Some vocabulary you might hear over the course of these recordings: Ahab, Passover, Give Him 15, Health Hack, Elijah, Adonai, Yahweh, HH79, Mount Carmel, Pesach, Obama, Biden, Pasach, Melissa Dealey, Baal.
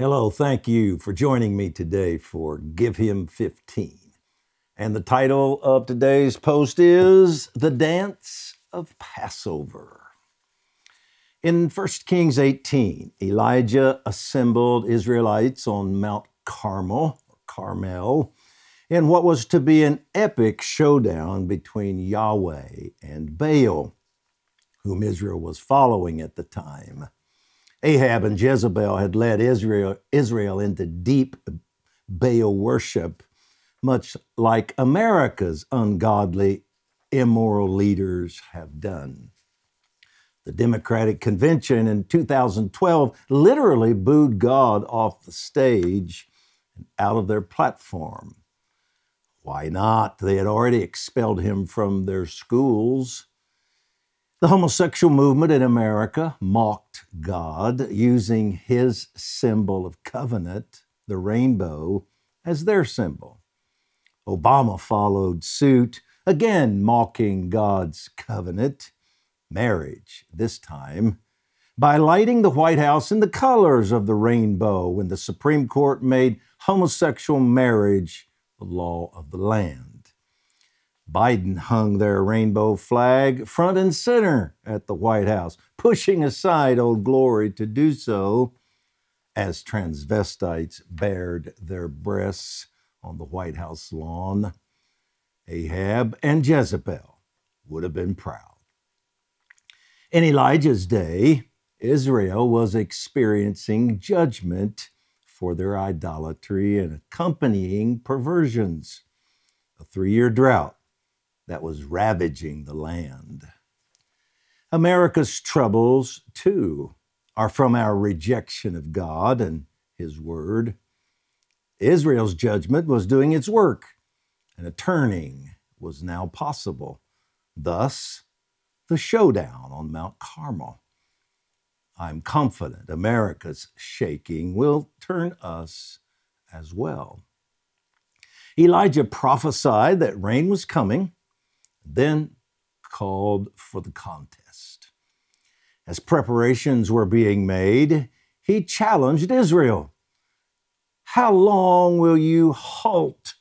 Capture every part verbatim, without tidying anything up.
Hello, thank you for joining me today for Give Him fifteen. And the title of today's post is The Dance of Passover. In First Kings eighteen, Elijah assembled Israelites on Mount Carmel, or Carmel, in what was to be an epic showdown between Yahweh and Baal, whom Israel was following at the time. Ahab and Jezebel had led Israel, Israel into deep Baal worship, much like America's ungodly, immoral leaders have done. The Democratic Convention in two thousand twelve literally booed God off the stage and out of their platform. Why not? They had already expelled him from their schools. The homosexual movement in America mocked God, using his symbol of covenant, the rainbow, as their symbol. Obama followed suit, again mocking God's covenant, marriage this time, by lighting the White House in the colors of the rainbow when the Supreme Court made homosexual marriage the law of the land. Biden hung their rainbow flag front and center at the White House, pushing aside Old Glory to do so as transvestites bared their breasts on the White House lawn. Ahab and Jezebel would have been proud. In Elijah's day, Israel was experiencing judgment for their idolatry and accompanying perversions, a three-year drought that was ravaging the land. America's troubles, too, are from our rejection of God and His Word. Israel's judgment was doing its work, and a turning was now possible. Thus, the showdown on Mount Carmel. I'm confident America's shaking will turn us as well. Elijah prophesied that rain was coming, then called for the contest. As preparations were being made, he challenged Israel. How long will you halt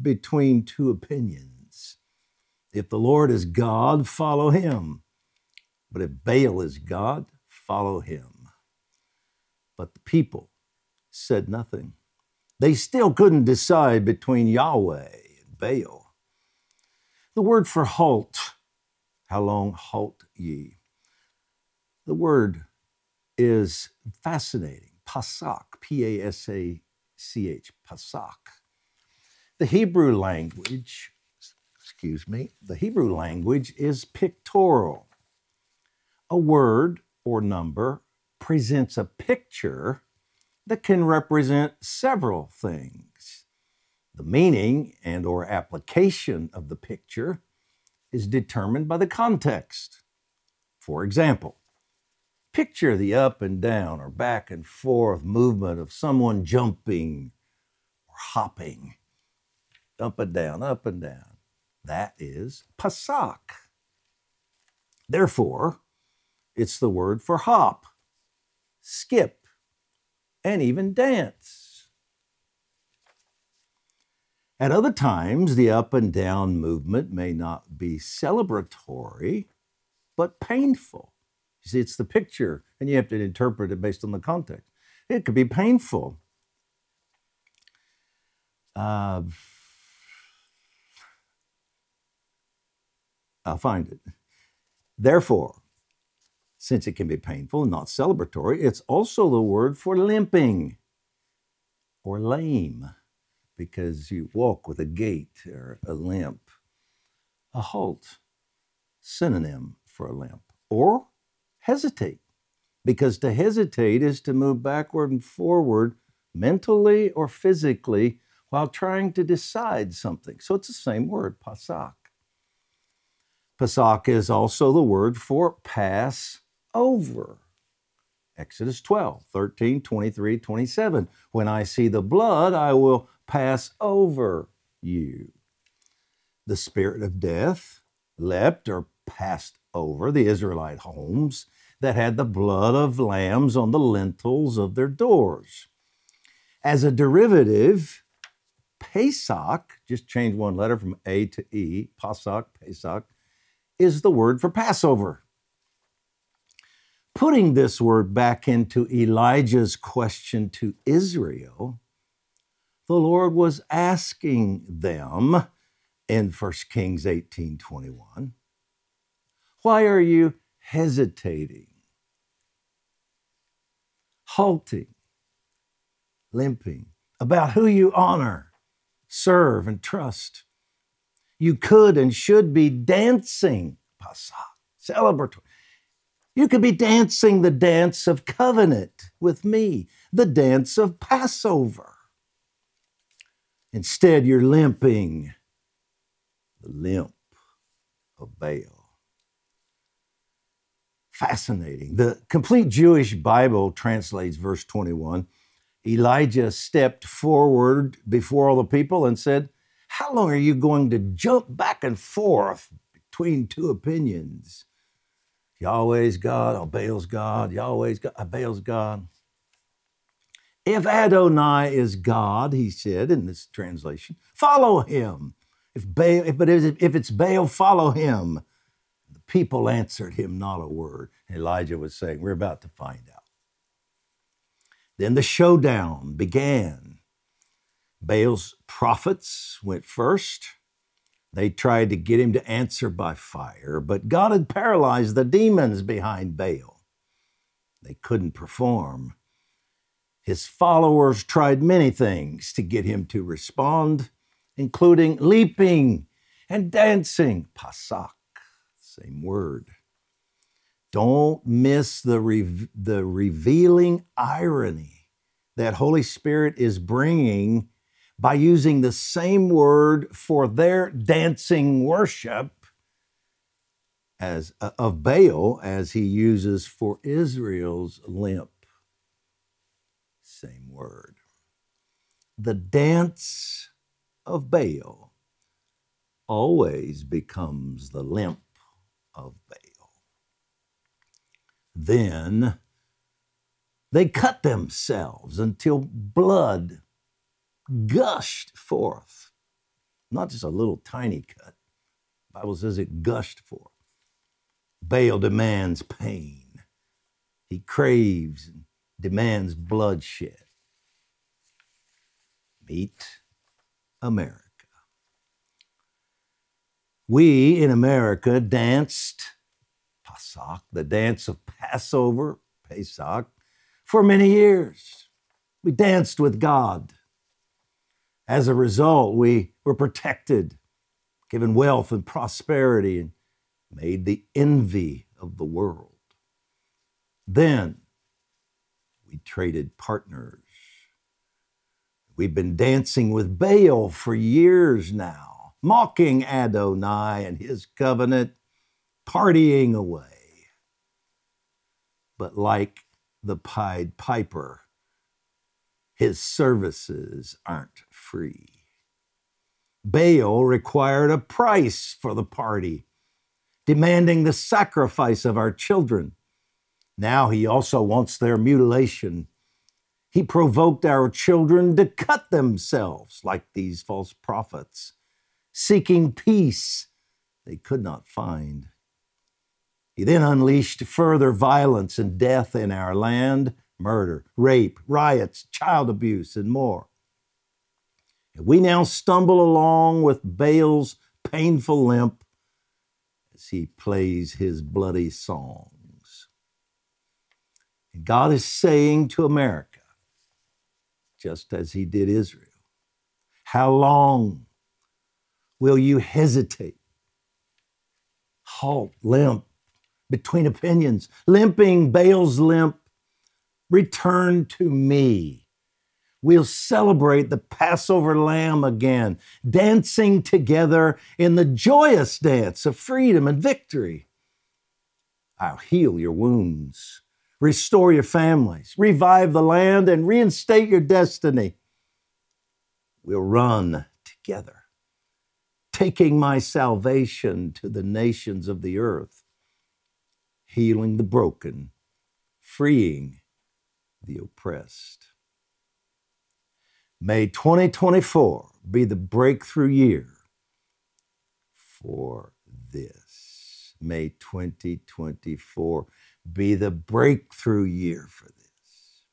between two opinions? If the Lord is God, follow him. But if Baal is God, follow him. But the people said nothing. They still couldn't decide between Yahweh and Baal. The word for halt, how long halt ye? The word is fascinating, Pesach, P A S A C H, Pesach. The Hebrew language, excuse me, the Hebrew language is pictorial. A word or number presents a picture that can represent several things. The meaning and or application of the picture is determined by the context. For example, picture the up and down or back and forth movement of someone jumping or hopping. Up and down, up and down. That is Pesach. Therefore, it's the word for hop, skip, and even dance. At other times, the up and down movement may not be celebratory, but painful. You see, it's the picture, and you have to interpret it based on the context. It could be painful. Uh, I'll find it. Therefore, since it can be painful and not celebratory, it's also the word for limping or lame, because you walk with a gait or a limp. A halt, synonym for a limp. Or hesitate, because to hesitate is to move backward and forward mentally or physically while trying to decide something. So it's the same word, Pesach. Pesach is also the word for pass over. Exodus twelve, thirteen, twenty-three, twenty-seven. When I see the blood, I will pass over you. The spirit of death leapt or passed over the Israelite homes. that had the blood of lambs on the lintels of their doors. As a derivative, Pesach, just change one letter from A to E, Pasach, Pesach, is the word for Passover. Putting this word back into Elijah's question to Israel, the Lord was asking them in First Kings eighteen twenty-one, why are you hesitating, halting, limping about who you honor, serve, and trust? You could and should be dancing, Pasach, celebratory. You could be dancing the dance of covenant with me, the dance of Passover. Instead, you're limping the limp of Baal. Fascinating. The Complete Jewish Bible translates verse twenty-one. Elijah stepped forward before all the people and said, how long are you going to jump back and forth between two opinions? Yahweh's God, or Baal's God, Yahweh's God, or Baal's God. If Adonai is God, he said in this translation, follow him. If Baal, if, but if it's Baal, follow him. The people answered him not a word. Elijah was saying, we're about to find out. Then the showdown began. Baal's prophets went first. They tried to get him to answer by fire, but God had paralyzed the demons behind Baal. They couldn't perform. His followers tried many things to get him to respond, including leaping and dancing. Pasach, same word. Don't miss the, re- the revealing irony that Holy Spirit is bringing by using the same word for their dancing worship as uh, of Baal as he uses for Israel's limp. Same word. The dance of Baal always becomes the limp of Baal. Then they cut themselves until blood gushed forth. Not just a little tiny cut. The Bible says it gushed forth. Baal demands pain. He craves and demands bloodshed. Meet America. We in America danced Pasach, the dance of Passover, Pesach, for many years. We danced with God. As a result, we were protected, given wealth and prosperity, and made the envy of the world. Then we traded partners. We've been dancing with Baal for years now, mocking Adonai and his covenant, partying away. But like the Pied Piper, his services aren't free. Baal required a price for the party, demanding the sacrifice of our children. Now he also wants their mutilation. He provoked our children to cut themselves like these false prophets, seeking peace they could not find. He then unleashed further violence and death in our land, murder, rape, riots, child abuse, and more. And we now stumble along with Baal's painful limp as he plays his bloody songs. And God is saying to America, just as he did Israel, how long will you hesitate, halt, limp, between opinions, limping Baal's limp? Return to me. We'll celebrate the Passover lamb again, dancing together in the joyous dance of freedom and victory. I'll heal your wounds, restore your families, revive the land, and reinstate your destiny. We'll run together, taking my salvation to the nations of the earth. healing the broken, freeing the oppressed. May twenty twenty-four be the breakthrough year for this. May twenty twenty-four be the breakthrough year for this.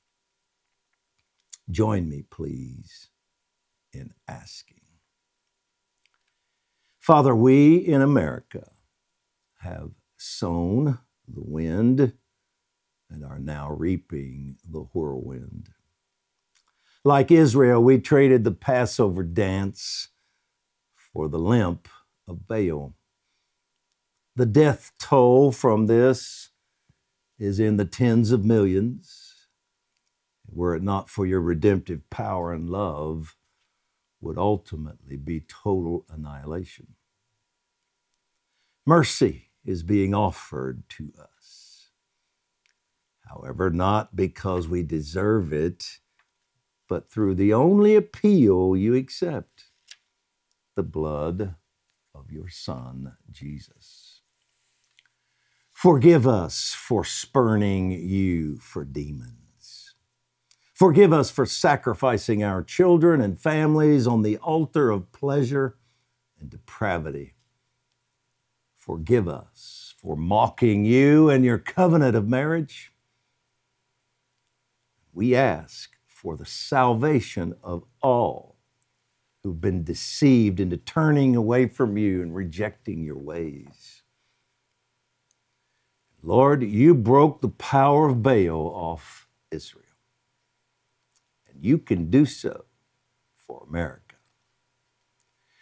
Join me, please, in asking. Father, we in America have sown the wind and are now reaping the whirlwind. Like Israel, we traded the Passover dance for the limp of Baal. The death toll from this is in the tens of millions. Were it not for your redemptive power and love, would ultimately be total annihilation. Mercy is being offered to us. However, not because we deserve it, but through the only appeal you accept, the blood of your Son, Jesus. Forgive us for spurning you for demons. Forgive us for sacrificing our children and families on the altar of pleasure and depravity. Forgive us for mocking you and your covenant of marriage. We ask for the salvation of all who've been deceived into turning away from you and rejecting your ways. Lord, you broke the power of Baal off Israel, and you can do so for America.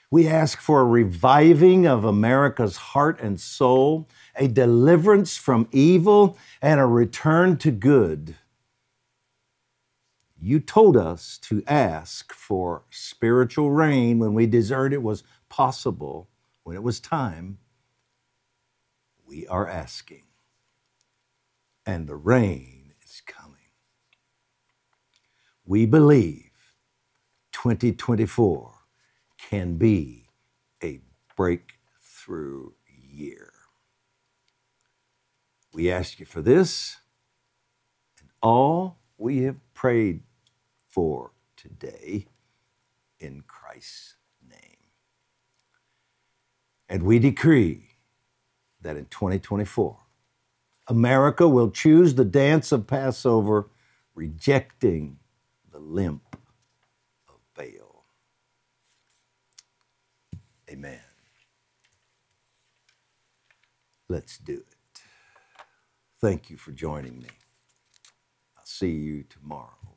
We ask for a reviving of America's heart and soul, a deliverance from evil, and a return to good. You told us to ask for spiritual rain when we discerned it was possible, when it was time. We are asking, and the rain is coming. We believe twenty twenty-four can be a breakthrough year. We ask you for this and all we have prayed for today in Christ's name. And we decree that in twenty twenty-four, America will choose the dance of Passover, rejecting the limp of Baal. Amen. Let's do it. Thank you for joining me. I'll see you tomorrow.